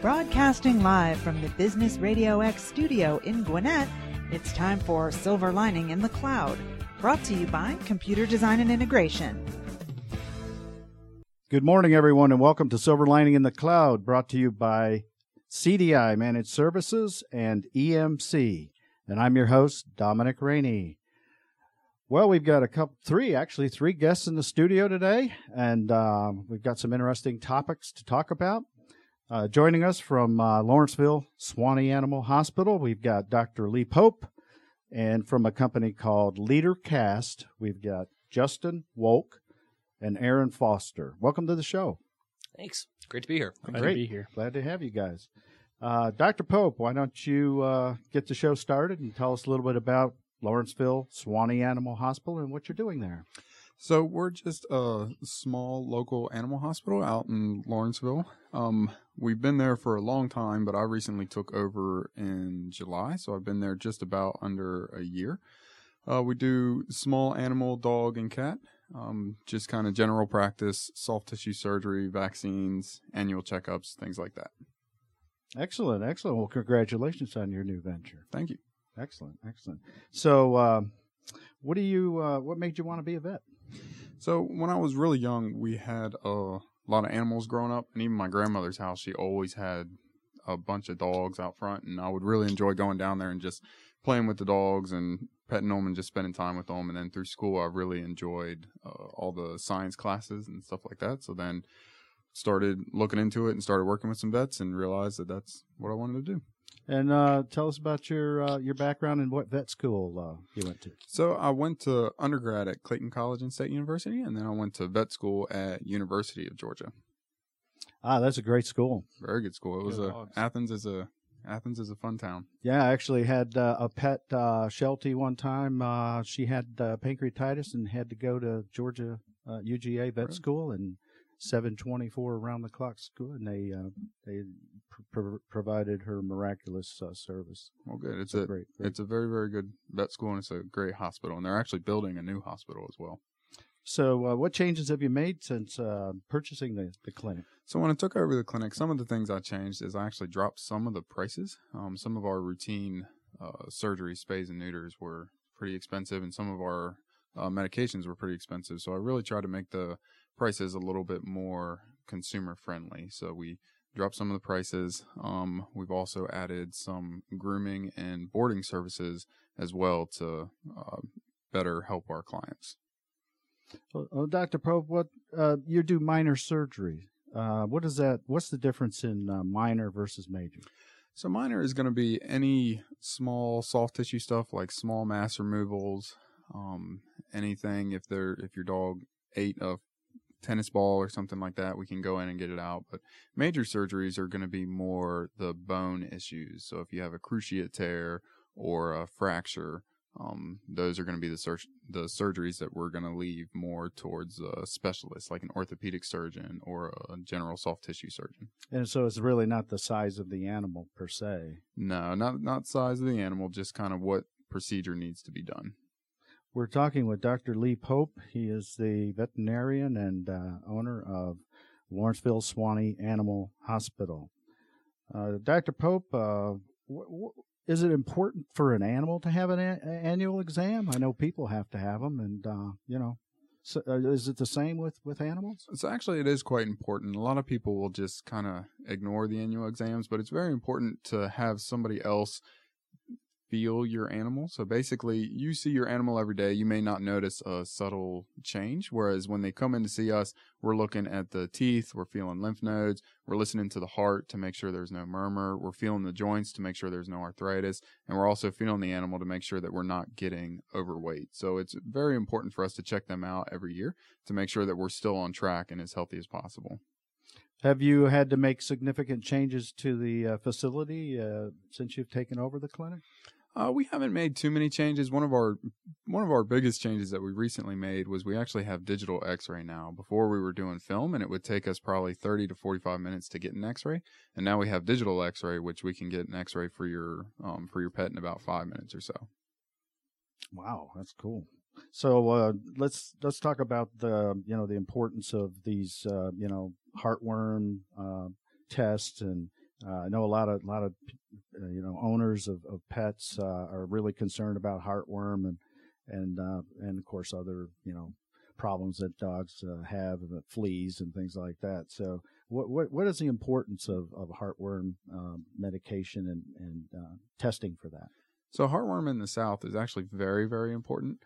Broadcasting live from the Business Radio X studio in Gwinnett, it's time for Silver Lining in the Cloud, brought to you by Computer Design and Integration. Good morning, everyone, and welcome to Silver Lining in the Cloud, brought to you by CDI Managed Services and EMC. And I'm your host, Dominic Rainey. Well, we've got three guests in the studio today, and we've got some interesting topics to talk about. Joining us from Lawrenceville-Suwanee Animal Hospital, we've got Dr. Lee Pope, and from a company called LeaderCast, we've got Justin Wolk and Aaron Foster. Welcome to the show. Thanks. Great to be here. Glad to be here. Glad to have you guys. Dr. Pope, why don't you get the show started and tell us a little bit about Lawrenceville-Suwanee Animal Hospital and what you're doing there. So we're just a small local animal hospital out in Lawrenceville. We've been there for a long time, but I recently took over in July, so I've been there just about under a year. We do small animal, dog, and cat, just kind of general practice, soft tissue surgery, vaccines, annual checkups, things like that. Excellent, excellent. Well, congratulations on your new venture. Thank you. Excellent, excellent. So, what made you want to be a vet? So, when I was really young, we had a lot of animals growing up, and even my grandmother's house, she always had a bunch of dogs out front, and I would really enjoy going down there and just playing with the dogs and petting them and just spending time with them. And then through school, I really enjoyed all the science classes and stuff like that. So then started looking into it and started working with some vets and realized that that's what I wanted to do. And tell us about your background and what vet school you went to. So I went to undergrad at Clayton College and State University, and then I went to vet school at University of Georgia. Ah, that's a great school. Very good school. It was Athens is a fun town. Yeah, I actually had a pet, Sheltie, one time. She had pancreatitis and had to go to Georgia UGA vet school and 7/24 around the clock school, and they provided her miraculous service. Well, good. It's a great it's a very, very good vet school, and it's a great hospital, and they're actually building a new hospital as well. So what changes have you made since purchasing the clinic? So when I took over the clinic, some of the things I changed is I actually dropped some of the prices. Some of our routine surgery, spays and neuters were pretty expensive, and some of our medications were pretty expensive, so I really tried to make the prices a little bit more consumer friendly. So we dropped some of the prices. We've also added some grooming and boarding services as well to better help our clients. Well, Dr. Pope, what you do minor surgery. What is that? What's the difference in minor versus major? So minor is going to be any small soft tissue stuff like small mass removals, anything. If your dog ate a tennis ball or something like that, we can go in and get it out. But major surgeries are going to be more the bone issues. So if you have a cruciate tear or a fracture, those are going to be the surgeries that we're going to leave more towards a specialist, like an orthopedic surgeon or a general soft tissue surgeon. And so it's really not the size of the animal per se. No, not size of the animal, just kind of what procedure needs to be done. We're talking with Dr. Lee Pope. He is the veterinarian and owner of Lawrenceville-Suwanee Animal Hospital. Dr. Pope, is it important for an animal to have an annual exam? I know people have to have them, and so, is it the same with animals? So actually, it is quite important. A lot of people will just kind of ignore the annual exams, but it's very important to have somebody else feel your animal. So basically, you see your animal every day. You may not notice a subtle change, whereas when they come in to see us, we're looking at the teeth, we're feeling lymph nodes, we're listening to the heart to make sure there's no murmur, we're feeling the joints to make sure there's no arthritis, and we're also feeling the animal to make sure that we're not getting overweight. So it's very important for us to check them out every year to make sure that we're still on track and as healthy as possible. Have you had to make significant changes to the facility since you've taken over the clinic? We haven't made too many changes. One of our biggest changes that we recently made was we actually have digital x-ray now. Before, we were doing film, and it would take us probably 30 to 45 minutes to get an x-ray. And now we have digital x-ray, which we can get an x-ray for your pet in about 5 minutes or so. Wow, that's cool. So let's talk about the importance of these heartworm tests and I know a lot of owners of pets are really concerned about heartworm and of course other problems that dogs have, fleas and things like that. So what is the importance of heartworm medication and testing for that? So heartworm in the South is actually very, very important.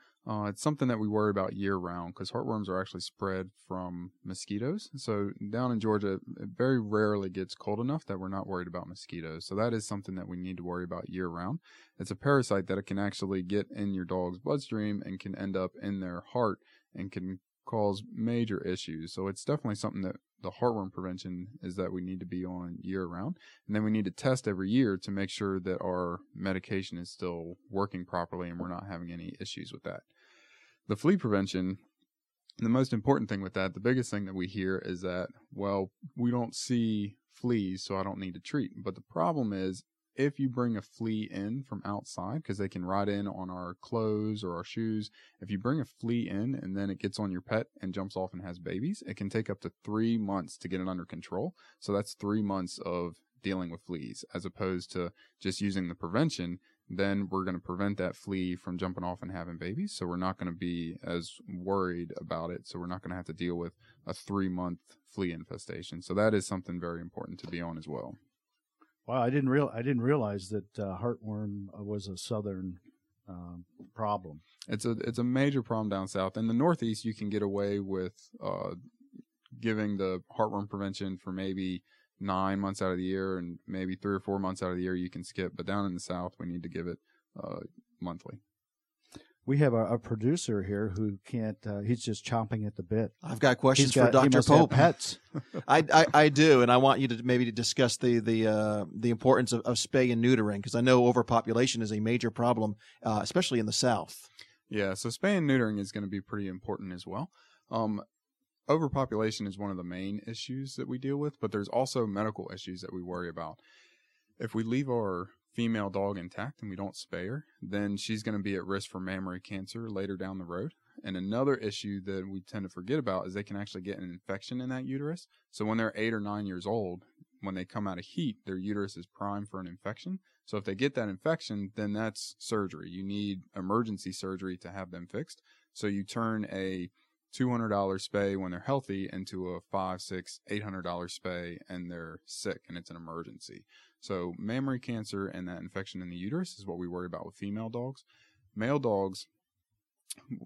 It's something that we worry about year-round because heartworms are actually spread from mosquitoes. So down in Georgia, it very rarely gets cold enough that we're not worried about mosquitoes. So that is something that we need to worry about year-round. It's a parasite that it can actually get in your dog's bloodstream and can end up in their heart and can cause major issues. So it's definitely something that the heartworm prevention is that we need to be on year-round. And then we need to test every year to make sure that our medication is still working properly and we're not having any issues with that. The flea prevention, the most important thing with that, the biggest thing that we hear is that, well, we don't see fleas, so I don't need to treat. But the problem is if you bring a flea in from outside, because they can ride in on our clothes or our shoes, if you bring a flea in and then it gets on your pet and jumps off and has babies, it can take up to 3 months to get it under control. So that's 3 months of dealing with fleas as opposed to just using the prevention. Then we're going to prevent that flea from jumping off and having babies. So we're not going to be as worried about it. So we're not going to have to deal with a 3-month flea infestation. So that is something very important to be on as well. Wow, I didn't realize that heartworm was a southern problem. It's a major problem down south. In the Northeast, you can get away with giving the heartworm prevention for maybe 9 months out of the year, and maybe 3 or 4 months out of the year you can skip. But down in the South, we need to give it monthly. We have a producer here who can't. He's just chomping at the bit. I've got questions for Dr. Pope. Pets. I do, and I want you to maybe discuss the importance of spay and neutering, because I know overpopulation is a major problem, especially in the South. Yeah, so spay and neutering is going to be pretty important as well. Overpopulation is one of the main issues that we deal with, but there's also medical issues that we worry about. If we leave our female dog intact and we don't spay her, then she's going to be at risk for mammary cancer later down the road. And another issue that we tend to forget about is they can actually get an infection in that uterus. So when they're 8 or 9 years old, when they come out of heat, their uterus is primed for an infection. So if they get that infection, then that's surgery. You need emergency surgery to have them fixed. So you turn a $200 spay when they're healthy into a $500, $600, $800 spay and they're sick and it's an emergency. So mammary cancer and that infection in the uterus is what we worry about with female dogs. Male dogs,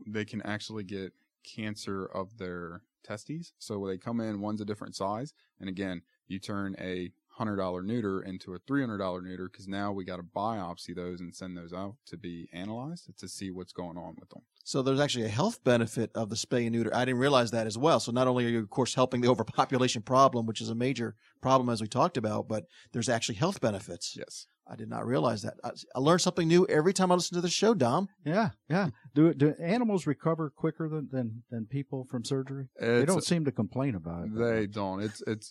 they can actually get cancer of their testes. So when they come in, one's a different size. And again, you turn a $100 neuter into a $300 neuter because now we got to biopsy those and send those out to be analyzed to see what's going on with them. So there's actually a health benefit of the spay and neuter. I didn't realize that as well. So not only are you, of course, helping the overpopulation problem, which is a major problem as we talked about, but there's actually health benefits. Yes. I did not realize that. I learn something new every time I listen to the show, Dom. Yeah. Do animals recover quicker than people from surgery? They don't seem to complain about it. They don't.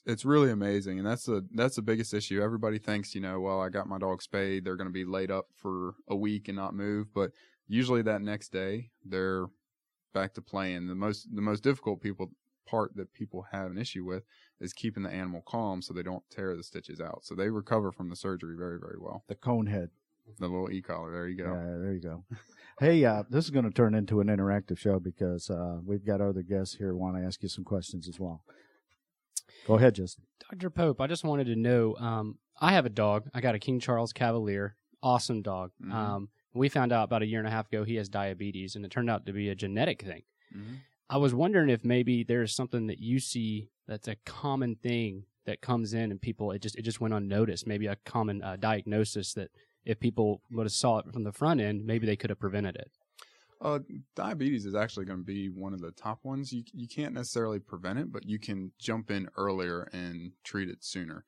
It's really amazing, and that's the biggest issue. Everybody thinks, well, I got my dog spayed, they're going to be laid up for a week and not move, but usually that next day they're back to playing. The most difficult part that people have an issue with is keeping the animal calm so they don't tear the stitches out. So they recover from the surgery very, very well. The cone head. The little e-collar. There you go. Yeah, there you go. Hey, this is going to turn into an interactive show because we've got other guests here who want to ask you some questions as well. Go ahead, Justin. Dr. Pope, I just wanted to know, I have a dog. I got a King Charles Cavalier. Awesome dog. Mm-hmm. We found out about a year and a half ago he has diabetes, and it turned out to be a genetic thing. Mm-hmm. I was wondering if maybe there's something that you see that's a common thing that comes in and people, it just went unnoticed, maybe a common diagnosis that if people would have saw it from the front end, maybe they could have prevented it. Diabetes is actually going to be one of the top ones. You can't necessarily prevent it, but you can jump in earlier and treat it sooner.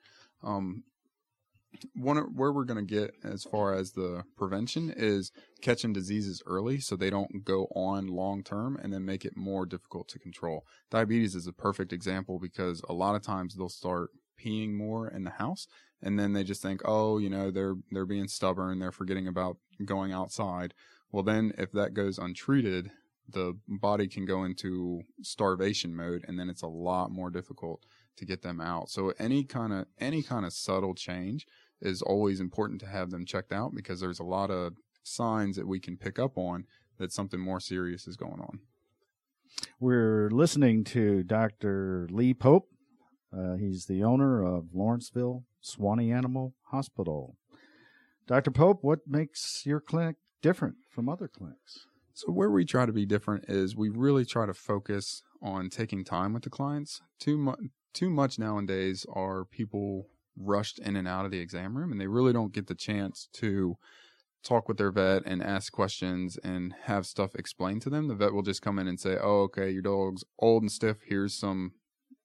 Where we're going to get as far as the prevention is catching diseases early so they don't go on long term and then make it more difficult to control. Diabetes is a perfect example because a lot of times they'll start peeing more in the house and then they just think, they're being stubborn, they're forgetting about going outside. Well, then if that goes untreated, the body can go into starvation mode and then it's a lot more difficult to get them out. So any kind of subtle change is always important to have them checked out, because there's a lot of signs that we can pick up on that something more serious is going on. We're listening to Dr. Lee Pope. He's the owner of Lawrenceville-Suwanee Animal Hospital. Dr. Pope, what makes your clinic different from other clinics? So where we try to be different is we really try to focus on taking time with the clients. Too much nowadays are people rushed in and out of the exam room, and they really don't get the chance to talk with their vet and ask questions and have stuff explained to them. The vet will just come in and say, oh, okay, your dog's old and stiff. Here's some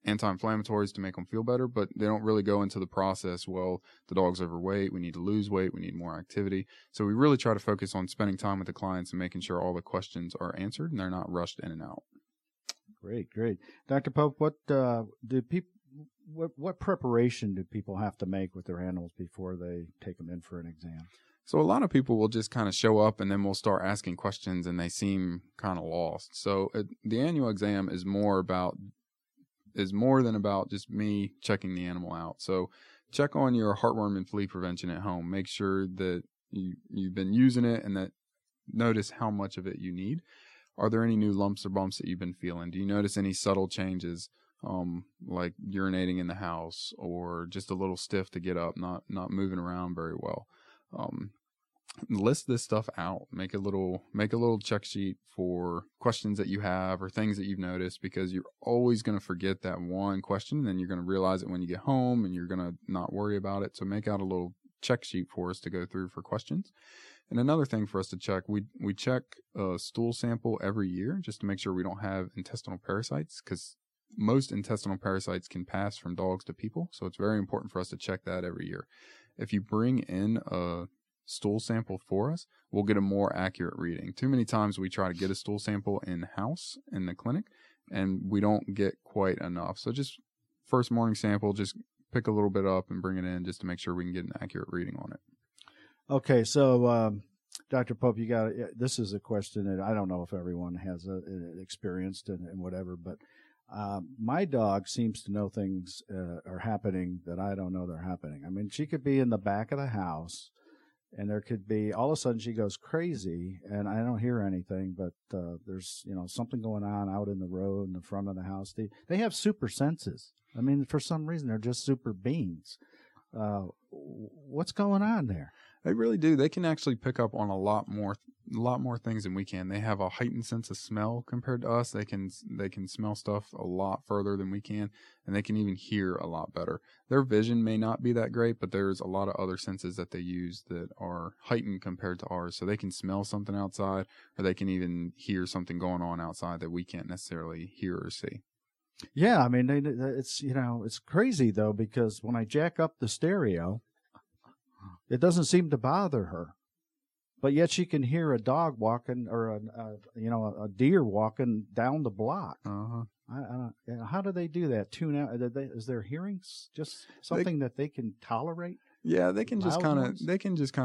anti-inflammatories to make them feel better, but they don't really go into the process. Well, the dog's overweight. We need to lose weight. We need more activity. So we really try to focus on spending time with the clients and making sure all the questions are answered and they're not rushed in and out. Great, great. Dr. Pope, what preparation do people have to make with their animals before they take them in for an exam? So a lot of people will just kind of show up, and then we'll start asking questions, and they seem kind of lost. So the annual exam is more than about just me checking the animal out. So check on your heartworm and flea prevention at home. Make sure that you've been using it, and that notice how much of it you need. Are there any new lumps or bumps that you've been feeling? Do you notice any subtle changes, like urinating in the house, or just a little stiff to get up, not moving around very well? List this stuff out. Make a little check sheet for questions that you have or things that you've noticed, because you're always going to forget that one question, and then you're going to realize it when you get home, and you're going to not worry about it. So make out a little check sheet for us to go through for questions. And another thing for us to check, we check a stool sample every year just to make sure we don't have intestinal parasites, because most intestinal parasites can pass from dogs to people. So it's very important for us to check that every year. If you bring in a stool sample for us, we'll get a more accurate reading. Too many times we try to get a stool sample in-house in the clinic, and we don't get quite enough. So just first morning sample, just pick a little bit up and bring it in just to make sure we can get an accurate reading on it. Okay, so Dr. Pope, this is a question that I don't know if everyone has experienced and whatever, but my dog seems to know things are happening that I don't know they're happening. I mean, she could be in the back of the house, and there could be, all of a sudden she goes crazy, and I don't hear anything, but there's, something going on out in the road in the front of the house. They have super senses. I mean, for some reason, they're just super beings. What's going on there? They really do. They can actually pick up on a lot more things than we can. They have a heightened sense of smell compared to us. They can smell stuff a lot further than we can, and they can even hear a lot better. Their vision may not be that great, but there's a lot of other senses that they use that are heightened compared to ours. So they can smell something outside, or they can even hear something going on outside that we can't necessarily hear or see. Yeah, I mean, it's crazy though, because when I jack up the stereo, it doesn't seem to bother her, but yet she can hear a dog walking or a deer walking down the block. Uh-huh. How do they do that? Tune out? Is their hearing just something that they can tolerate? Yeah, they can just kind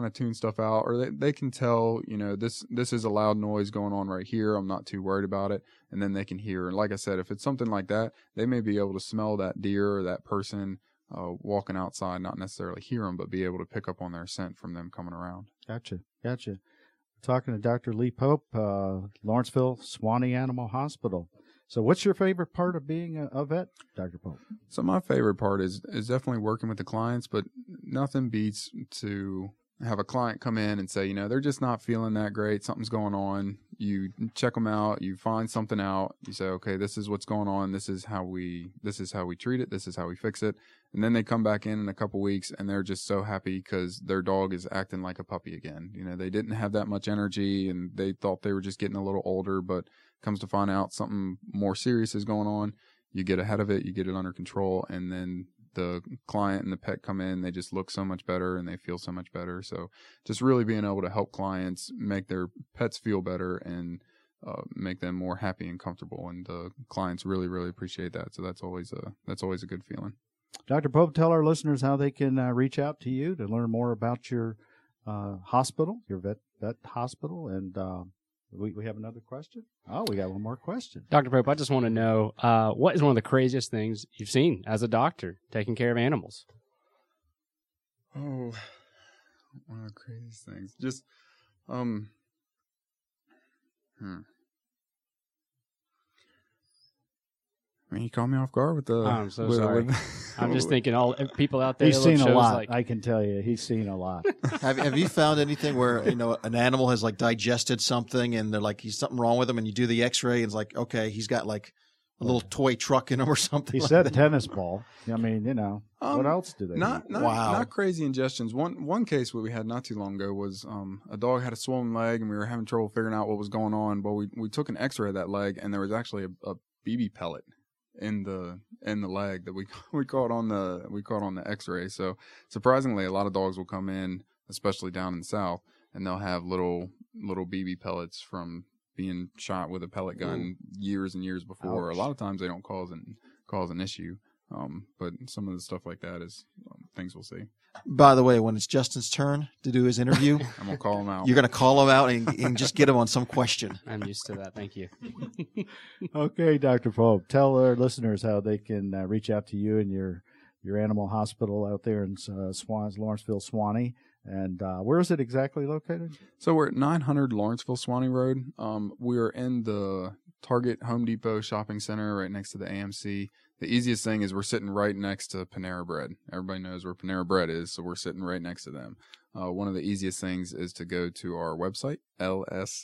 of tune stuff out, or they can tell, this is a loud noise going on right here. I'm not too worried about it. And then they can hear. And like I said, if it's something like that, they may be able to smell that deer or that person walking outside, not necessarily hear them, but be able to pick up on their scent from them coming around. Gotcha. Talking to Dr. Lee Pope, Lawrenceville-Suwanee Animal Hospital. So what's your favorite part of being a vet, Dr. Pope? So my favorite part is definitely working with the clients, but nothing beats to have a client come in and say, they're just not feeling that great. Something's going on. You check them out. You find something out. You say, okay, this is what's going on. This is how we treat it. This is how we fix it. And then they come back in a couple weeks, and they're just so happy because their dog is acting like a puppy again. They didn't have that much energy, and they thought they were just getting a little older, but comes to find out something more serious is going on. You get ahead of it, you get it under control, and then the client and the pet come in, they just look so much better and they feel so much better. So just really being able to help clients make their pets feel better and make them more happy and comfortable. And the clients really, really appreciate that. So that's always a good feeling. Dr. Pope, tell our listeners how they can reach out to you to learn more about your hospital, your vet hospital, and We have another question? Oh, we got one more question. Dr. Pope, I just want to know, what is one of the craziest things you've seen as a doctor taking care of animals? Oh, one of the craziest things. Just, I mean, you caught me off guard with the... Oh, I'm so sorry. I'm just thinking all people out there... He's seen a lot. Like... I can tell you, he's seen a lot. Have you found anything where, you know, an animal has, like, digested something and they're like, he's something wrong with him, and you do the x-ray and it's like, okay, he's got, like, a little toy truck in him or something? He said tennis ball. I mean, you know, what else do they do? Not crazy ingestions. One case we had not too long ago was a dog had a swollen leg and we were having trouble figuring out what was going on. But we took an x-ray of that leg and there was actually a BB pellet in the leg that we caught on the x-ray. So surprisingly, a lot of dogs will come in, especially down in the South, and they'll have little BB pellets from being shot with a pellet gun years and years before. Ouch. A lot of times they don't cause an issue, but some of the stuff like that is things we'll see. By the way, when it's Justin's turn to do his interview, I'm gonna call him out. You're gonna call him out and just get him on some question. I'm used to that. Thank you. Okay, Dr. Pope, tell our listeners how they can reach out to you and your animal hospital out there in Lawrenceville-Suwanee. And where is it exactly located? So we're at 900 Lawrenceville-Suwanee Road. We're in the Target Home Depot shopping center right next to the AMC. The easiest thing is we're sitting right next to Panera Bread. Everybody knows where Panera Bread is, so we're sitting right next to them. One of the easiest things is to go to our website, lsah.net.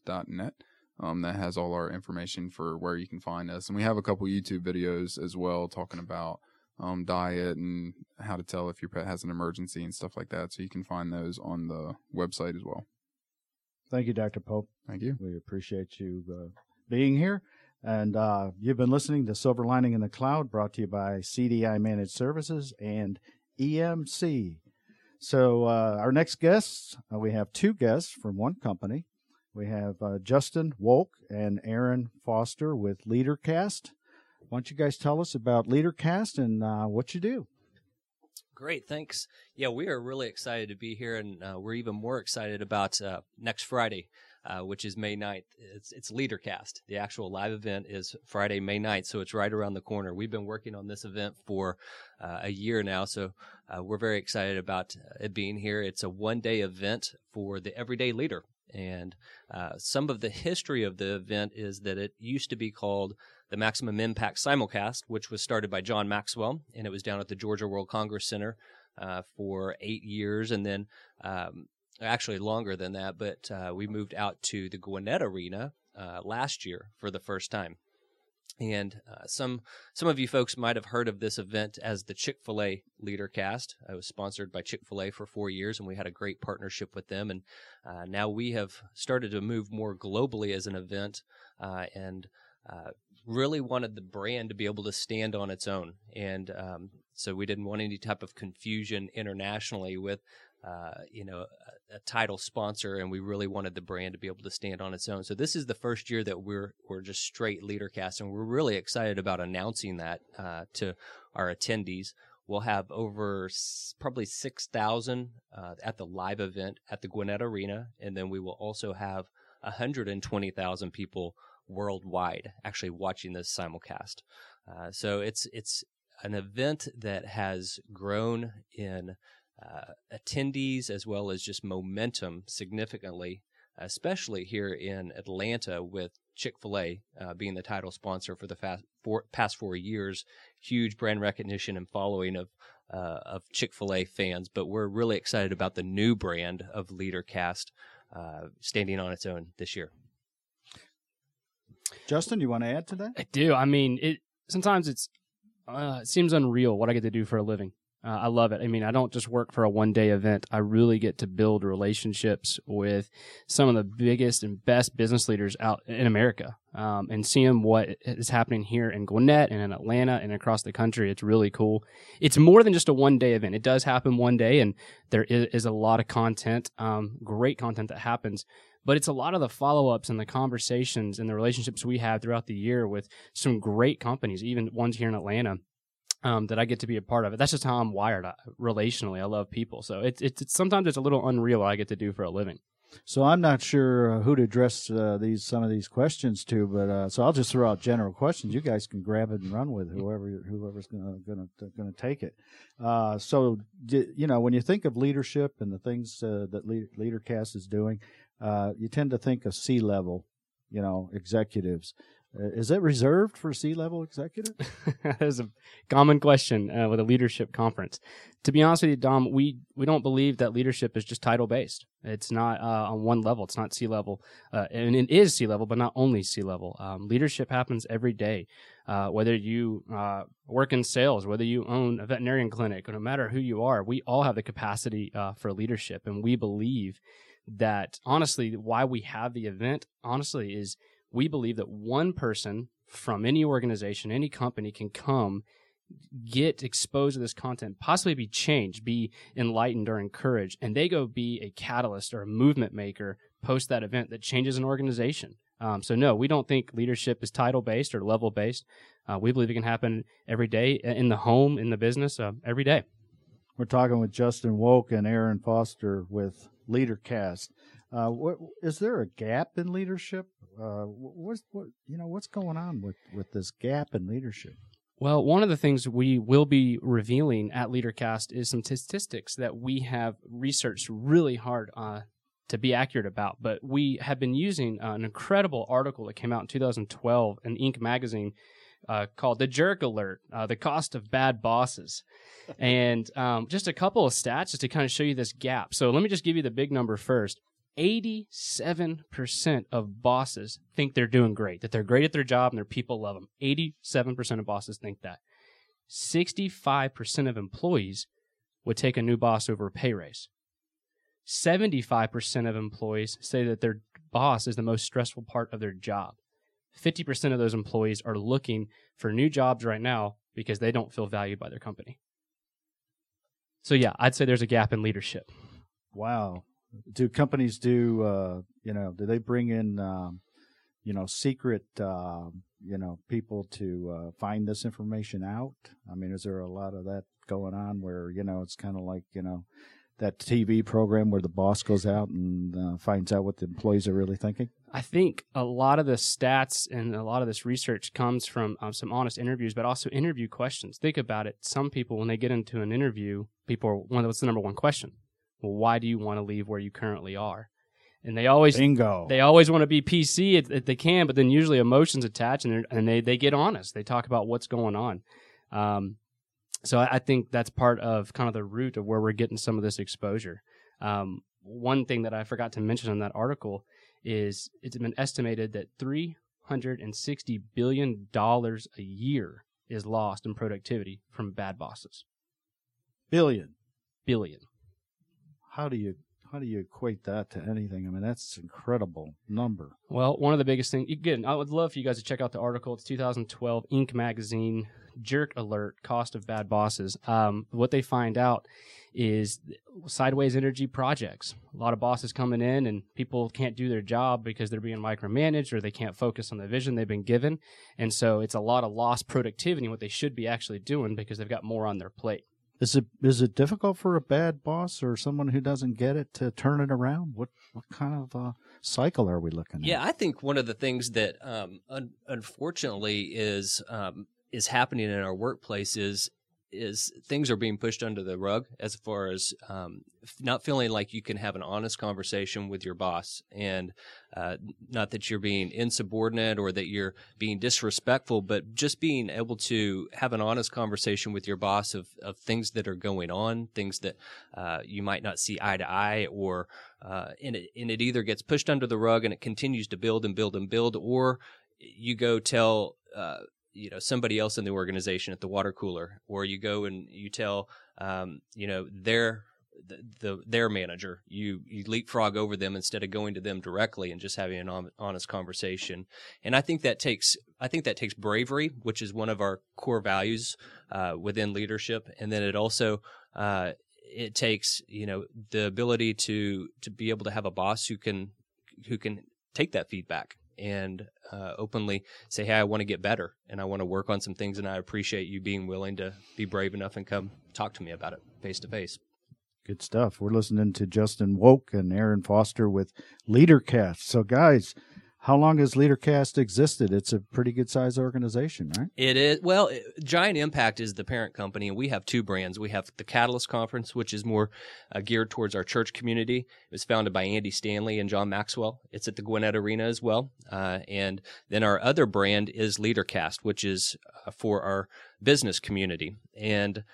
That has all our information for where you can find us. And we have a couple YouTube videos as well talking about diet and how to tell if your pet has an emergency and stuff like that. So you can find those on the website as well. Thank you, Dr. Pope. Thank you. We appreciate you being here. And you've been listening to Silver Lining in the Cloud, brought to you by CDI Managed Services and EMC. So our next guests, we have two guests from one company. We have Justin Wolk and Aaron Foster with LeaderCast. Why don't you guys tell us about LeaderCast and what you do? Great, thanks. Yeah, we are really excited to be here, and we're even more excited about next Friday, which is May 9th. It's LeaderCast. The actual live event is Friday, May 9th, so it's right around the corner. We've been working on this event for a year now, so we're very excited about it being here. It's a one-day event for the everyday leader, and some of the history of the event is that it used to be called the Maximum Impact Simulcast, which was started by John Maxwell, and it was down at the Georgia World Congress Center for 8 years, and then actually longer than that, but we moved out to the Gwinnett Arena last year for the first time. And some of you folks might have heard of this event as the Chick-fil-A LeaderCast. I was sponsored by Chick-fil-A for 4 years, and we had a great partnership with them. And now we have started to move more globally as an event, and really wanted the brand to be able to stand on its own. And so we didn't want any type of confusion internationally with a title sponsor, and we really wanted the brand to be able to stand on its own. So this is the first year that we're just straight LeaderCast, and we're really excited about announcing that to our attendees. We'll have over probably 6,000 at the live event at the Gwinnett Arena, and then we will also have 120,000 people worldwide actually watching this simulcast. So it's an event that has grown in attendees as well as just momentum significantly, especially here in Atlanta with Chick-fil-A being the title sponsor for the past 4 years. Huge brand recognition and following of Chick-fil-A fans, but we're really excited about the new brand of LeaderCast standing on its own this year. Justin, do you want to add to that? I do. I mean, sometimes it seems unreal what I get to do for a living. I love it. I mean, I don't just work for a one-day event. I really get to build relationships with some of the biggest and best business leaders out in America, and seeing what is happening here in Gwinnett and in Atlanta and across the country. It's really cool. It's more than just a one-day event. It does happen one day, and there is a lot of content, great content that happens. But it's a lot of the follow-ups and the conversations and the relationships we have throughout the year with some great companies, even ones here in Atlanta, that I get to be a part of. That's just how I'm wired relationally. I love people. So it's sometimes it's a little unreal what I get to do for a living. So I'm not sure who to address some of these questions to, but so I'll just throw out general questions. You guys can grab it and run with whoever's going to take it. So when you think of leadership and the things that LeaderCast is doing, you tend to think of C-level, executives. Is it reserved for C-level executives? That is a common question with a leadership conference. To be honest with you, Dom, we don't believe that leadership is just title-based. It's not on one level. It's not C-level. And it is C-level, but not only C-level. Leadership happens every day, whether you work in sales, whether you own a veterinarian clinic, no matter who you are, we all have the capacity for leadership. And we believe that, honestly, why we have the event, honestly, is we believe that one person from any organization, any company can come, get exposed to this content, possibly be changed, be enlightened or encouraged, and they go be a catalyst or a movement maker post that event that changes an organization. So no, we don't think leadership is title-based or level-based. We believe it can happen every day in the home, in the business, every day. We're talking with Justin Wolk and Aaron Foster with LeaderCast. Is there a gap in leadership? What's going on with this gap in leadership? Well, one of the things we will be revealing at LeaderCast is some statistics that we have researched really hard to be accurate about. But we have been using an incredible article that came out in 2012 in Inc. magazine called The Jerk Alert, The Cost of Bad Bosses. And just a couple of stats just to kind of show you this gap. So let me just give you the big number first. 87% of bosses think they're doing great, that they're great at their job and their people love them. 87% of bosses think that. 65% of employees would take a new boss over a pay raise. 75% of employees say that their boss is the most stressful part of their job. 50% of those employees are looking for new jobs right now because they don't feel valued by their company. So yeah, I'd say there's a gap in leadership. Wow. Do companies do they bring in, secret, people to find this information out? I mean, is there a lot of that going on where, it's kind of like, that TV program where the boss goes out and finds out what the employees are really thinking? I think a lot of the stats and a lot of this research comes from some honest interviews, but also interview questions. Think about it. Some people, when they get into an interview, what's the number one question? Well, why do you want to leave where you currently are? And they always Bingo. They always want to be PC if they can, but then usually emotions attach and they get honest. They talk about what's going on. So I think that's part of kind of the root of where we're getting some of this exposure. One thing that I forgot to mention in that article is it's been estimated that $360 billion a year is lost in productivity from bad bosses. Billion. How do you equate that to anything? I mean, that's an incredible number. Well, one of the biggest things, again, I would love for you guys to check out the article. It's 2012 Inc. magazine, Jerk Alert, Cost of Bad Bosses. What they find out is sideways energy projects. A lot of bosses coming in and people can't do their job because they're being micromanaged or they can't focus on the vision they've been given. And so it's a lot of lost productivity, what they should be actually doing because they've got more on their plate. Is it difficult for a bad boss or someone who doesn't get it to turn it around? What kind of cycle are we looking at? Yeah, I think one of the things that unfortunately is happening in our workplace is things are being pushed under the rug as far as not feeling like you can have an honest conversation with your boss, and not that you're being insubordinate or that you're being disrespectful, but just being able to have an honest conversation with your boss of things that are going on, things that you might not see eye to eye, or and it either gets pushed under the rug and it continues to build and build and build, or you go tell somebody else in the organization at the water cooler, or you go and you tell, their manager, you leapfrog over them instead of going to them directly and just having an honest conversation. And I think that takes bravery, which is one of our core values within leadership. And then it also it takes the ability to be able to have a boss who can take that feedback and openly say, hey, I want to get better and I want to work on some things, and I appreciate you being willing to be brave enough and come talk to me about it face to face. Good stuff. We're listening to Justin Wolk and Aaron Foster with LeaderCast. So, guys, how long has LeaderCast existed? It's a pretty good-sized organization, right? It is. Well, Giant Impact is the parent company, and we have two brands. We have the Catalyst Conference, which is more geared towards our church community. It was founded by Andy Stanley and John Maxwell. It's at the Gwinnett Arena as well. And then our other brand is LeaderCast, which is for our business community. And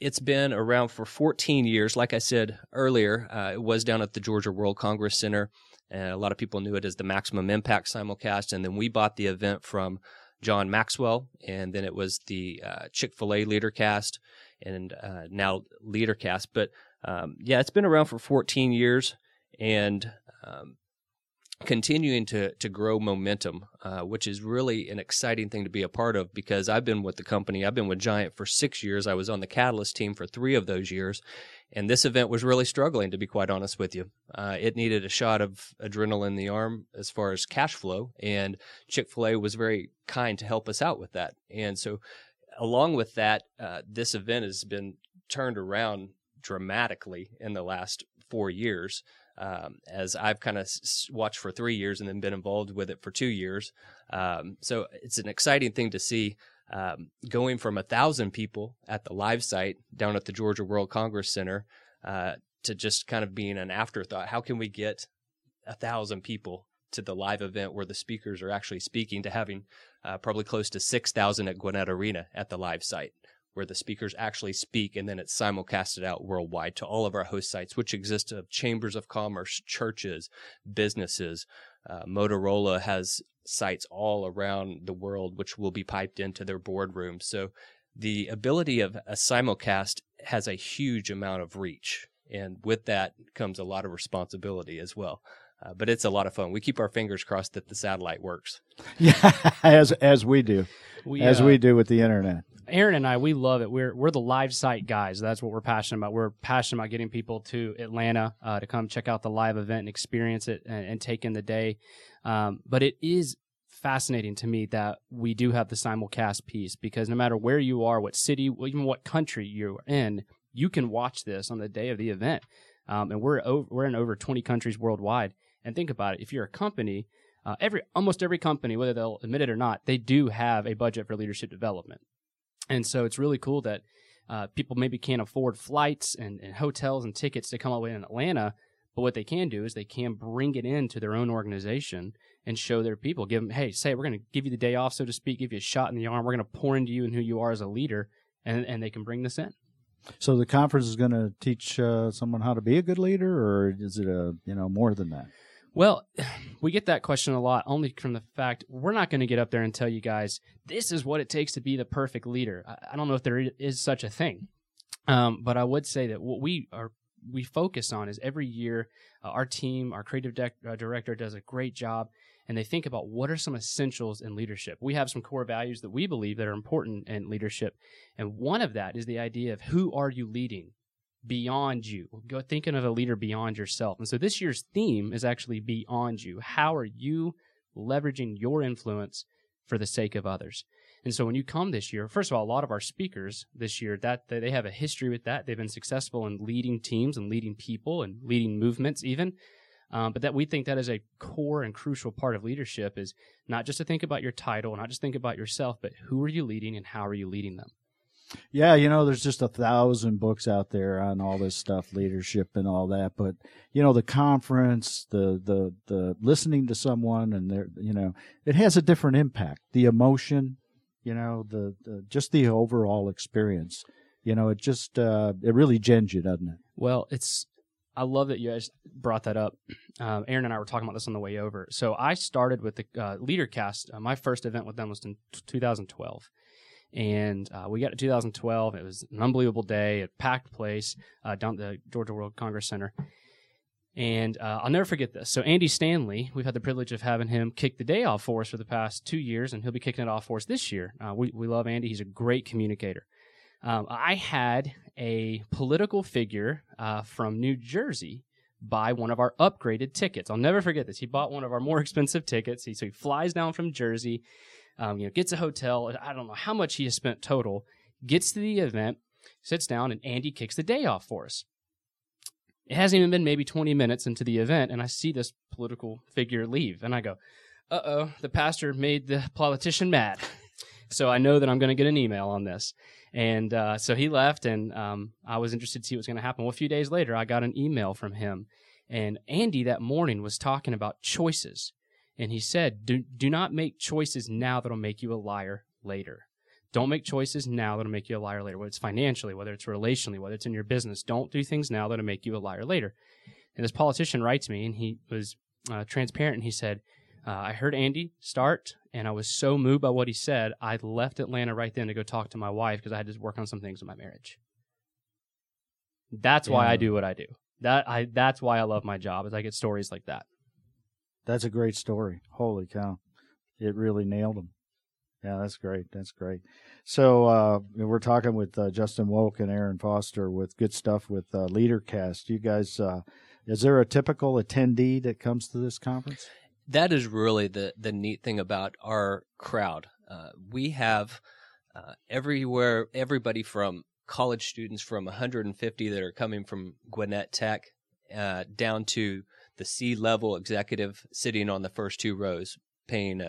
it's been around for 14 years. Like I said earlier, it was down at the Georgia World Congress Center, and a lot of people knew it as the Maximum Impact Simulcast. And then we bought the event from John Maxwell, and then it was the Chick-fil-A LeaderCast, and now LeaderCast. But yeah, it's been around for 14 years, and continuing to grow momentum, which is really an exciting thing to be a part of, because I've been with the company, I've been with Giant for 6 years. I was on the Catalyst team for 3 of those years, and this event was really struggling, to be quite honest with you. It needed a shot of adrenaline in the arm as far as cash flow, and Chick-fil-A was very kind to help us out with that. And so along with that, this event has been turned around dramatically in the last 4 years. As I've kind of watched for 3 years and then been involved with it for 2 years. So it's an exciting thing to see, going from 1,000 people at the live site down at the Georgia World Congress Center to just kind of being an afterthought. How can we get 1,000 people to the live event where the speakers are actually speaking, to having probably close to 6,000 at Gwinnett Arena at the live site, where the speakers actually speak, and then it's simulcasted out worldwide to all of our host sites, which exist of chambers of commerce, churches, businesses. Motorola has sites all around the world, which will be piped into their boardroom. So the ability of a simulcast has a huge amount of reach, and with that comes a lot of responsibility as well. But it's a lot of fun. We keep our fingers crossed that the satellite works. Yeah, as we do with the internet. Aaron and I, we love it. We're the live site guys. That's what we're passionate about. We're passionate about getting people to Atlanta to come check out the live event and experience it and take in the day. But it is fascinating to me that we do have the simulcast piece, because no matter where you are, what city, even what country you're in, you can watch this on the day of the event. And we're in over 20 countries worldwide. And think about it. If you're a company, almost every company, whether they'll admit it or not, they do have a budget for leadership development. And so it's really cool that people maybe can't afford flights and hotels and tickets to come all the way in Atlanta, but what they can do is they can bring it into their own organization and show their people, give them, hey, say, we're going to give you the day off, so to speak, give you a shot in the arm, we're going to pour into you and who you are as a leader, and they can bring this in. So the conference is going to teach someone how to be a good leader, or is it more than that? Well, we get that question a lot, only from the fact we're not going to get up there and tell you guys, this is what it takes to be the perfect leader. I don't know if there is such a thing, but I would say that what we focus on is every year our team, our creative director does a great job, and they think about what are some essentials in leadership. We have some core values that we believe that are important in leadership, and one of that is the idea of who are you leading? Beyond you. Go thinking of a leader beyond yourself. And so this year's theme is actually beyond you. How are you leveraging your influence for the sake of others? And so when you come this year, first of all, a lot of our speakers this year, that they have a history with that. They've been successful in leading teams and leading people and leading movements even. But that we think that is a core and crucial part of leadership, is not just to think about your title, not just think about yourself, but who are you leading and how are you leading them? Yeah, there's just 1,000 books out there on all this stuff, leadership and all that. But the conference, the listening to someone, and it has a different impact. The emotion, just the overall experience. It just it really gins you, doesn't it? Well, I love that you guys brought that up. Aaron and I were talking about this on the way over. So I started with the LeaderCast. My first event with them was in 2012. And we got to 2012. It was an unbelievable day, a packed place down at the Georgia World Congress Center. And I'll never forget this. So Andy Stanley, we've had the privilege of having him kick the day off for us for the past 2 years, and he'll be kicking it off for us this year. We love Andy. He's a great communicator. I had a political figure from New Jersey buy one of our upgraded tickets. I'll never forget this. He bought one of our more expensive tickets. So he flies down from Jersey. Gets a hotel. I don't know how much he has spent total. Gets to the event, sits down, and Andy kicks the day off for us. It hasn't even been maybe 20 minutes into the event, and I see this political figure leave, and I go, uh-oh, the pastor made the politician mad. So I know that I'm going to get an email on this. And so he left, and I was interested to see what's going to happen. Well, a few days later, I got an email from him, and Andy that morning was talking about choices. And he said, do not make choices now that'll make you a liar later. Don't make choices now that'll make you a liar later, whether it's financially, whether it's relationally, whether it's in your business. Don't do things now that'll make you a liar later. And this politician writes me, and he was transparent, and he said, I heard Andy start, and I was so moved by what he said, I left Atlanta right then to go talk to my wife because I had to work on some things in my marriage. That's why I do what I do. That's why I love my job, is I get stories like that. That's a great story. Holy cow. It really nailed him. Yeah, that's great. That's great. So we're talking with Justin Wolk and Aaron Foster with good stuff with LeaderCast. You guys, is there a typical attendee that comes to this conference? That is really the neat thing about our crowd. We have everybody from college students from 150 that are coming from Gwinnett Tech down to the C-level executive sitting on the first two rows paying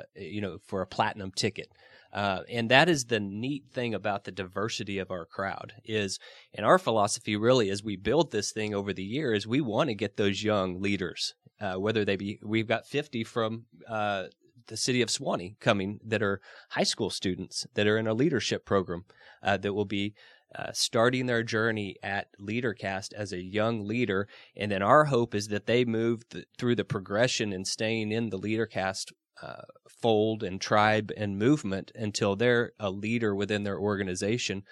for a platinum ticket. And that is the neat thing about the diversity of our crowd is, and our philosophy really as we build this thing over the years, we want to get those young leaders, whether they be, we've got 50 from the city of Suwanee coming that are high school students that are in a leadership program that will be starting their journey at LeaderCast as a young leader. And then our hope is that they move through the progression and staying in the LeaderCast fold and tribe and movement until they're a leader within their organization,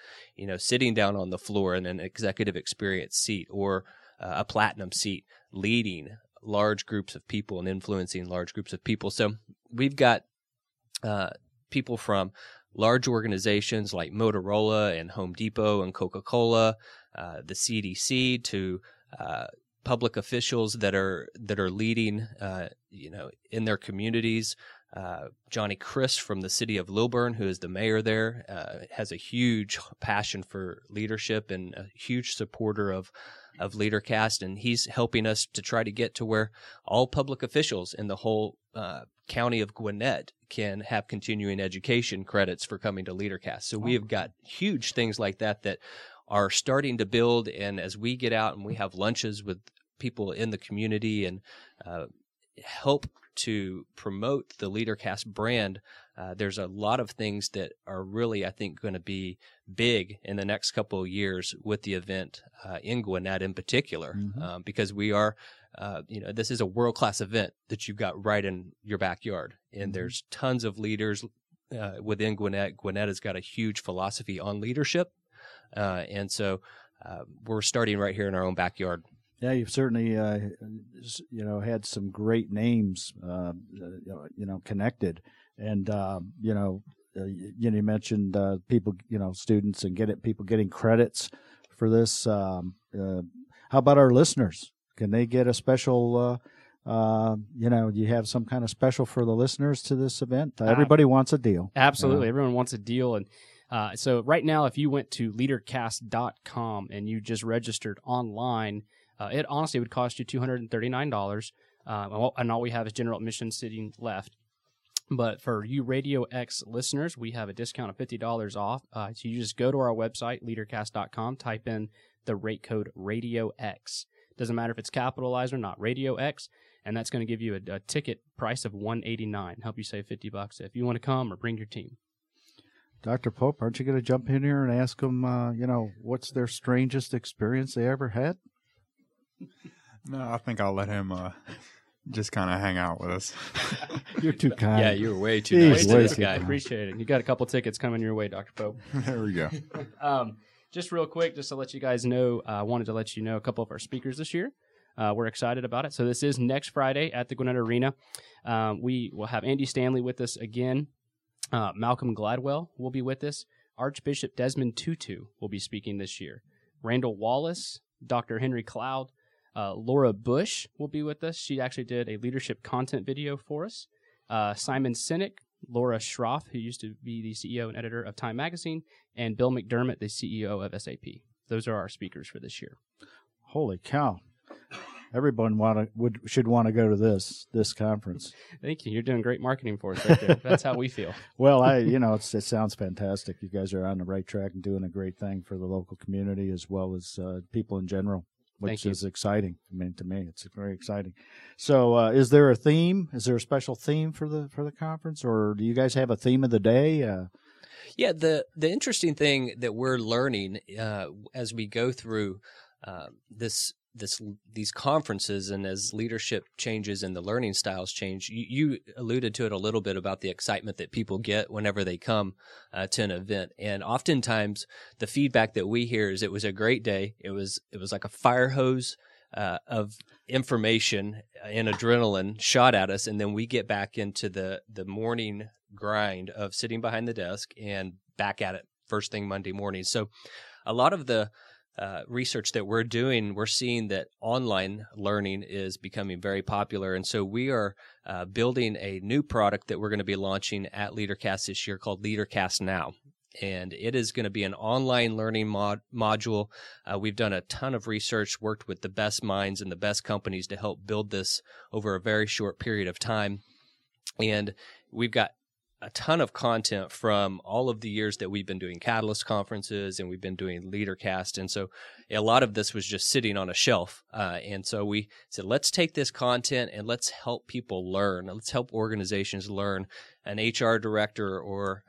sitting down on the floor in an executive experience seat or a platinum seat, leading large groups of people and influencing large groups of people. So we've got people from large organizations like Motorola and Home Depot and Coca-Cola, the CDC, to public officials that are leading, in their communities. Johnny Crist from the city of Lilburn, who is the mayor there, has a huge passion for leadership and a huge supporter of LeaderCast, and he's helping us to try to get to where all public officials in the whole county of Gwinnett can have continuing education credits for coming to LeaderCast. So we have got huge things like that are starting to build, and as we get out and we have lunches with people in the community and help to promote the LeaderCast brand, there's a lot of things that are really, I think, going to be big in the next couple of years with the event in Gwinnett in particular, because we are, this is a world-class event that you've got right in your backyard, and there's tons of leaders within Gwinnett. Gwinnett has got a huge philosophy on leadership. And so we're starting right here in our own backyard. Yeah, you've certainly, had some great names, connected. And, you mentioned people, students and people getting credits for this. How about our listeners? Can they get a special, you have some kind of special for the listeners to this event? Everybody wants a deal. Absolutely. Everyone wants a deal. And so right now, if you went to leadercast.com and you just registered online, it honestly would cost you $239, and all we have is general admission sitting left. But for you Radio X listeners, we have a discount of $50 off. So you just go to our website, leadercast.com, type in the rate code Radio X. Doesn't matter if it's capitalized or not, Radio X, and that's going to give you a ticket price of $189, help you save $50 if you want to come or bring your team. Dr. Pope, aren't you going to jump in here and ask them, what's their strangest experience they ever had? No, I think I'll let him just kind of hang out with us. You're too kind. Yeah, you're way too nice. Way too kind. Appreciate it. You got a couple tickets coming your way, Dr. Pope. There we go. Just real quick, just to let you guys know, I wanted to let you know a couple of our speakers this year. We're excited about it. So this is next Friday at the Gwinnett Arena. We will have Andy Stanley with us again. Malcolm Gladwell will be with us. Archbishop Desmond Tutu will be speaking this year. Randall Wallace, Dr. Henry Cloud, Laura Bush will be with us. She actually did a leadership content video for us. Simon Sinek, Laura Schroff, who used to be the CEO and editor of Time Magazine, and Bill McDermott, the CEO of SAP. Those are our speakers for this year. Holy cow. Everyone should want to go to this conference. Thank you. You're doing great marketing for us right there. That's how we feel. Well, it sounds fantastic. You guys are on the right track and doing a great thing for the local community as well as people in general, which is exciting. I mean, to me, it's very exciting. So, is there a theme? Is there a special theme for the conference, or do you guys have a theme of the day? Yeah, the interesting thing that we're learning as we go through these conferences, and as leadership changes and the learning styles change, you alluded to it a little bit about the excitement that people get whenever they come to an event. And oftentimes the feedback that we hear is it was a great day. It was like a fire hose of information and adrenaline shot at us. And then we get back into the morning grind of sitting behind the desk and back at it first thing Monday morning. So a lot of the research that we're doing, we're seeing that online learning is becoming very popular. And so we are building a new product that we're going to be launching at LeaderCast this year called LeaderCast Now. And it is going to be an online learning module. We've done a ton of research, worked with the best minds and the best companies to help build this over a very short period of time. And we've got a ton of content from all of the years that we've been doing Catalyst conferences and we've been doing LeaderCast. And so a lot of this was just sitting on a shelf. And so we said, let's take this content and let's help people learn. Let's help organizations learn. An HR director or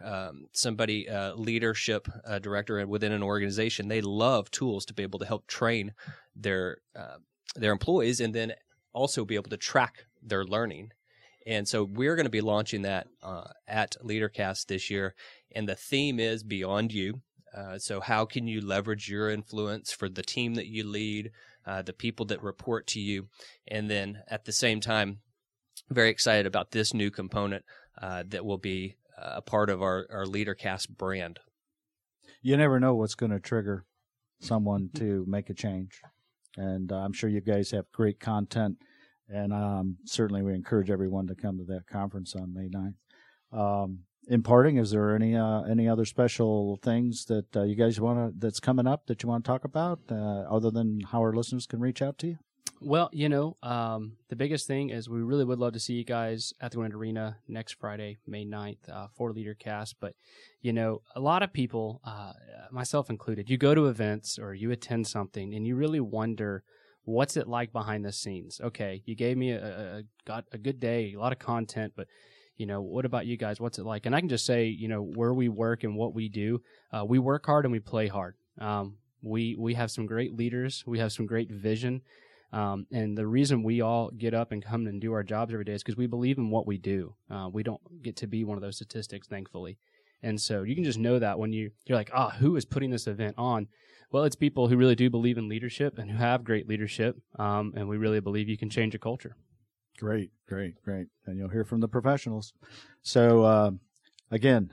somebody, leadership director within an organization, they love tools to be able to help train their employees and then also be able to track their learning. And so we're going to be launching that at LeaderCast this year. And the theme is Beyond You. So how can you leverage your influence for the team that you lead, the people that report to you? And then at the same time, very excited about this new component that will be a part of our LeaderCast brand. You never know what's going to trigger someone to make a change. And I'm sure you guys have great content. And certainly we encourage everyone to come to that conference on May 9th. In parting, is there any other special things that you guys that's coming up that you want to talk about, other than how our listeners can reach out to you? Well, the biggest thing is we really would love to see you guys at the Gwinnett Arena next Friday, May 9th, for LeaderCast. But, a lot of people, myself included, you go to events or you attend something and you really wonder, what's it like behind the scenes? Okay, you gave me a good day, a lot of content, but what about you guys? What's it like? And I can just say, where we work and what we do, we work hard and we play hard. We have some great leaders, we have some great vision, and the reason we all get up and come and do our jobs every day is because we believe in what we do. We don't get to be one of those statistics, thankfully. And so you can just know that when you're like, who is putting this event on? Well, it's people who really do believe in leadership and who have great leadership, and we really believe you can change a culture. Great. And you'll hear from the professionals. So, again,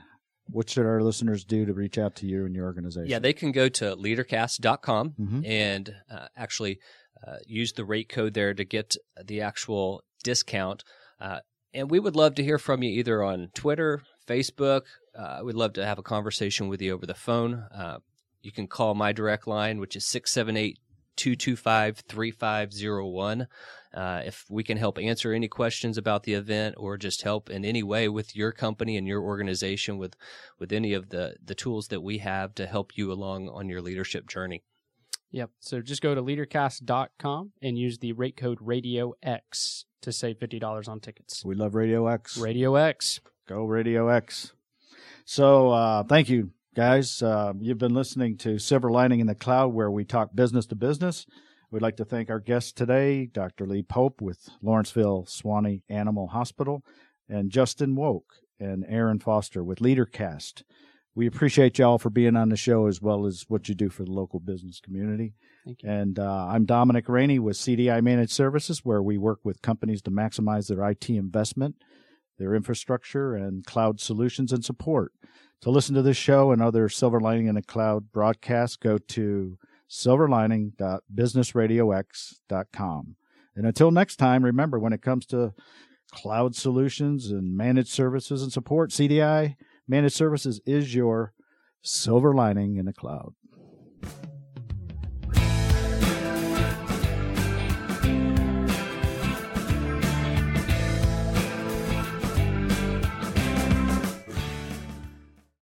what should our listeners do to reach out to you and your organization? Yeah, they can go to leadercast.com and actually use the rate code there to get the actual discount. And we would love to hear from you either on Twitter, Facebook. We'd love to have a conversation with you over the phone. You can call my direct line, which is 678-225-3501. If we can help answer any questions about the event or just help in any way with your company and your organization with any of the tools that we have to help you along on your leadership journey. Yep. So just go to leadercast.com and use the rate code Radio X to save $50 on tickets. We love Radio X. Radio X. Go Radio X. So thank you. Guys, you've been listening to Silver Lining in the Cloud, where we talk business to business. We'd like to thank our guest today, Dr. Lee Pope with Lawrenceville-Suwanee Animal Hospital, and Justin Wolk and Aaron Foster with LeaderCast. We appreciate y'all for being on the show as well as what you do for the local business community. Thank you. And I'm Dominic Rainey with CDI Managed Services, where we work with companies to maximize their IT investment, their infrastructure, and cloud solutions and support. To listen to this show and other Silver Lining in the Cloud broadcasts, go to silverlining.businessradiox.com. And until next time, remember, when it comes to cloud solutions and managed services and support, CDI Managed Services is your Silver Lining in the Cloud.